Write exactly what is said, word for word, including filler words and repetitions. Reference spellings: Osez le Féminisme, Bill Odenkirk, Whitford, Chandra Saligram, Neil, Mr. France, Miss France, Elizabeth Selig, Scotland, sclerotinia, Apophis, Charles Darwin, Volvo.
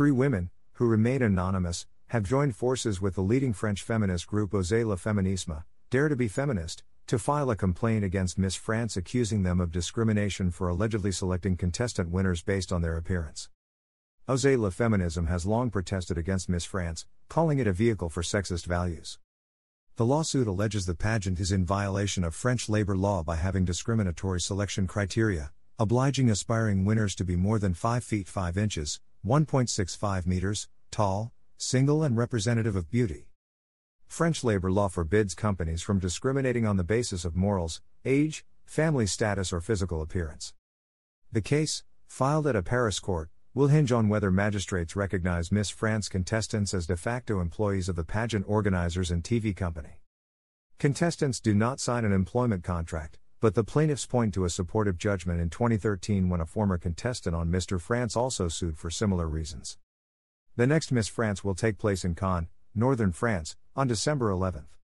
Three women, who remain anonymous, have joined forces with the leading French feminist group Osez le Féminisme, Dare to be Feminist, to file a complaint against Miss France accusing them of discrimination for allegedly selecting contestant winners based on their appearance. Osez le Féminisme has long protested against Miss France, calling it a vehicle for sexist values. The lawsuit alleges the pageant is in violation of French labor law by having discriminatory selection criteria, obliging aspiring winners to be more than five feet five inches, one point six five meters, tall, single and representative of beauty. French labor law forbids companies from discriminating on the basis of morals, age, family status or physical appearance. The case, filed at a Paris court, will hinge on whether magistrates recognize Miss France contestants as de facto employees of the pageant organizers and T V company. Contestants do not sign an employment contract, but the plaintiffs point to a supportive judgment in twenty thirteen when a former contestant on Mister France also sued for similar reasons. The next Miss France will take place in Caen, northern France, on December eleventh.